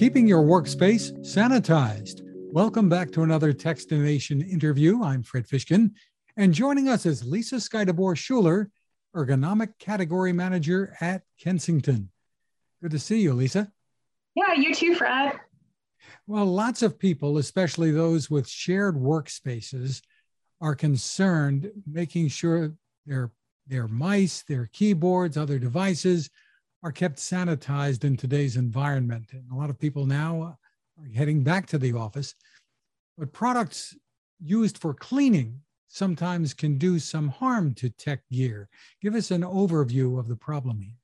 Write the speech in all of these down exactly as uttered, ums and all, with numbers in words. Keeping your workspace sanitized. Welcome back to another Techstination interview. I'm Fred Fishkin, and joining us is Lisa Skidabore Schuler, Ergonomic Category Manager at Kensington. Good to see you, Lisa. Yeah, you too, Fred. Well, lots of people, especially those with shared workspaces, are concerned making sure their, their mice, their keyboards, other devices are kept sanitized in today's environment. And a lot of people now are heading back to the office. But products used for cleaning sometimes can do some harm to tech gear. Give us an overview of the problem here.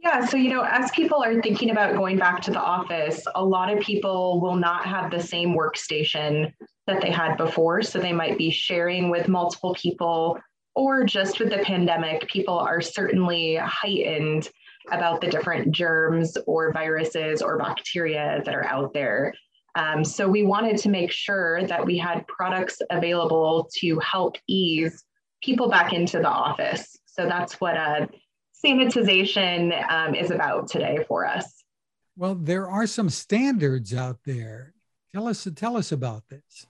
Yeah, so, you know, as people are thinking about going back to the office, a lot of people will not have the same workstation that they had before. So they might be sharing with multiple people, or just with the pandemic, people are certainly heightened about the different germs or viruses or bacteria that are out there. Um, so we wanted to make sure that we had products available to help ease people back into the office. So that's what uh, sanitization um, is about today for us. Well, there are some standards out there. Tell us, tell us about this.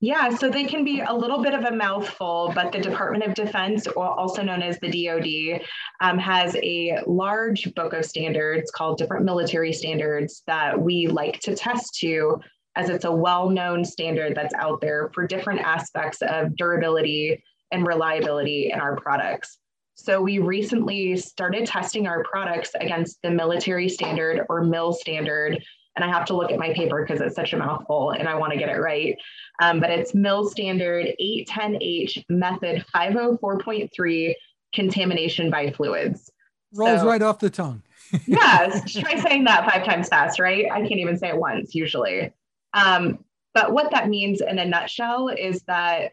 Yeah, so they can be a little bit of a mouthful, but the Department of Defense, also known as the D O D, um, has a large book of standards called different military standards that we like to test to, as it's a well-known standard that's out there for different aspects of durability and reliability in our products. So we recently started testing our products against the military standard, or M I L standard. And I have to look at my paper because it's such a mouthful and I want to get it right. Um, but it's M I L Standard eight ten H Method five oh four point three, Contamination by Fluids. Rolls so, right off the tongue. Yeah, try saying that five times fast, right? I can't even say it once usually. Um, but what that means in a nutshell is that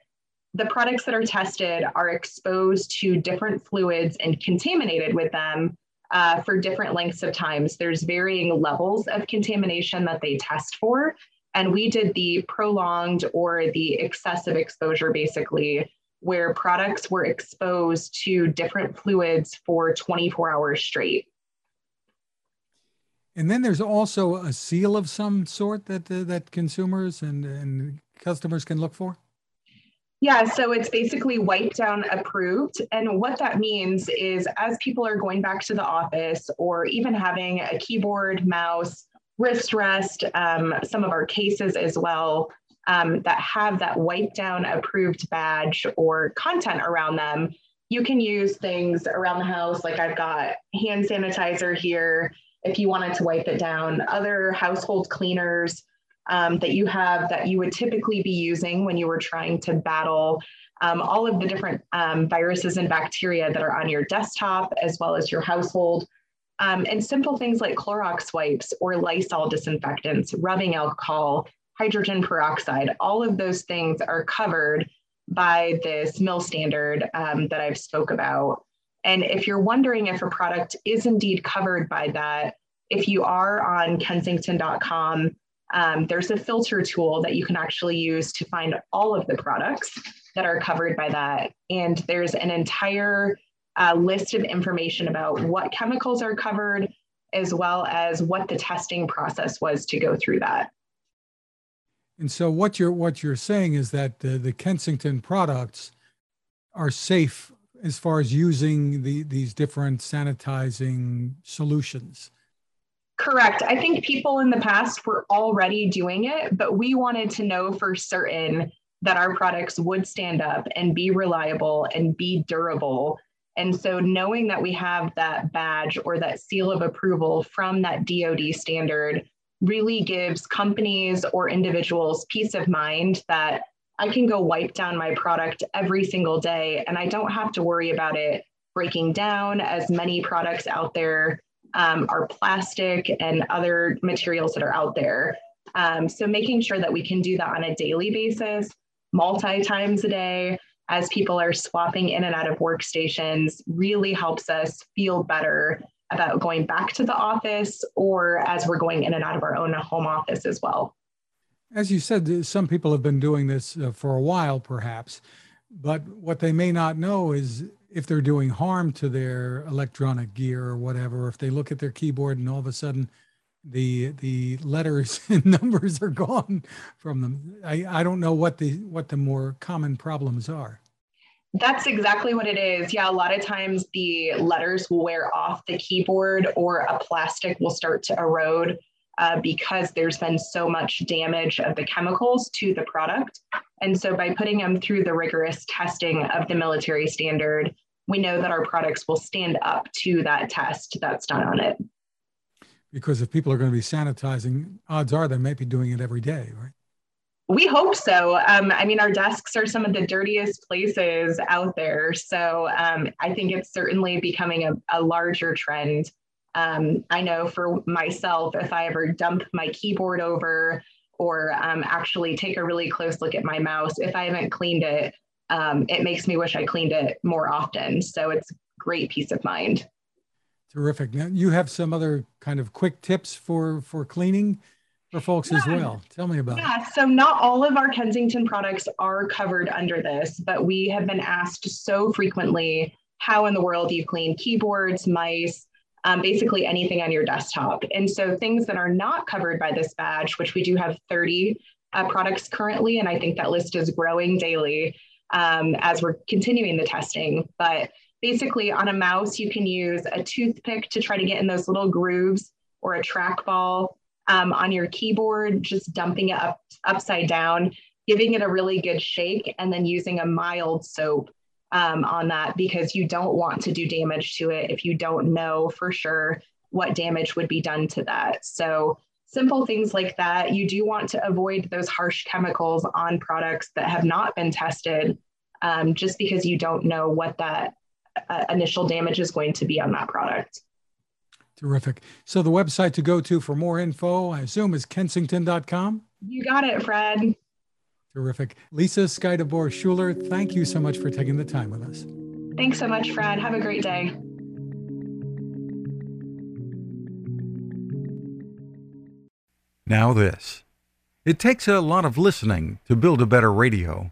the products that are tested are exposed to different fluids and contaminated with them Uh, for different lengths of times. So there's varying levels of contamination that they test for. And we did the prolonged, or the excessive exposure, basically, where products were exposed to different fluids for twenty-four hours straight. And then there's also a seal of some sort that, uh, that consumers and, and customers can look for? Yeah, so it's basically wipe down approved. And what that means is, as people are going back to the office, or even having a keyboard, mouse, wrist rest, um, some of our cases as well, um, that have that wipe down approved badge or content around them, you can use things around the house. Like, I've got hand sanitizer here if you wanted to wipe it down, other household cleaners Um, that you have that you would typically be using when you were trying to battle um, all of the different um, viruses and bacteria that are on your desktop, as well as your household. Um, and simple things like Clorox wipes or Lysol disinfectants, rubbing alcohol, hydrogen peroxide, all of those things are covered by this M I L standard um, that I've spoke about. And if you're wondering if a product is indeed covered by that, if you are on Kensington dot com, Um, there's a filter tool that you can actually use to find all of the products that are covered by that. And there's an entire uh, list of information about what chemicals are covered, as well as what the testing process was to go through that. And so what you're, what you're saying is that the, the Kensington products are safe as far as using the, these different sanitizing solutions. Correct. I think people in the past were already doing it, but we wanted to know for certain that our products would stand up and be reliable and be durable. And so knowing that we have that badge or that seal of approval from that D O D standard really gives companies or individuals peace of mind that I can go wipe down my product every single day and I don't have to worry about it breaking down, as many products out there Um, are plastic and other materials that are out there. Um, so making sure that we can do that on a daily basis, multi times a day, as people are swapping in and out of workstations, really helps us feel better about going back to the office, or as we're going in and out of our own home office as well. As you said, some people have been doing this uh, for a while, perhaps, but what they may not know is if they're doing harm to their electronic gear or whatever, if they look at their keyboard and all of a sudden the the letters and numbers are gone from them. I, I don't know what the what the more common problems are. That's exactly what it is. Yeah, a lot of times the letters will wear off the keyboard or a plastic will start to erode uh, because there's been so much damage of the chemicals to the product. And so by putting them through the rigorous testing of the military standard, we know that our products will stand up to that test that's done on it. Because if people are going to be sanitizing, odds are they might be doing it every day, right? We hope so. Um, I mean, our desks are some of the dirtiest places out there. So um, I think it's certainly becoming a, a larger trend. Um, I know for myself, if I ever dump my keyboard over or um, actually take a really close look at my mouse, if I haven't cleaned it, um, it makes me wish I cleaned it more often. So it's great peace of mind. Terrific. Now, you have some other kind of quick tips for, for cleaning for folks yeah. as well. Tell me about yeah. it. Yeah, so not all of our Kensington products are covered under this, but we have been asked so frequently, how in the world do you clean keyboards, mice, um, basically anything on your desktop? And so things that are not covered by this badge, which we do have thirty uh, products currently, and I think that list is growing daily um, as we're continuing the testing. But basically on a mouse, you can use a toothpick to try to get in those little grooves or a trackball. Um, on your keyboard, just dumping it up, upside down, giving it a really good shake, and then using a mild soap um, on that, because you don't want to do damage to it if you don't know for sure what damage would be done to that. So simple things like that. You do want to avoid those harsh chemicals on products that have not been tested, um, just because you don't know what that uh, initial damage is going to be on that product. Terrific. So the website to go to for more info, I assume, is Kensington dot com? You got it, Fred. Terrific. Lisa Skidabore Schuler, thank you so much for taking the time with us. Thanks so much, Fred. Have a great day. Now this. It takes a lot of listening to build a better radio,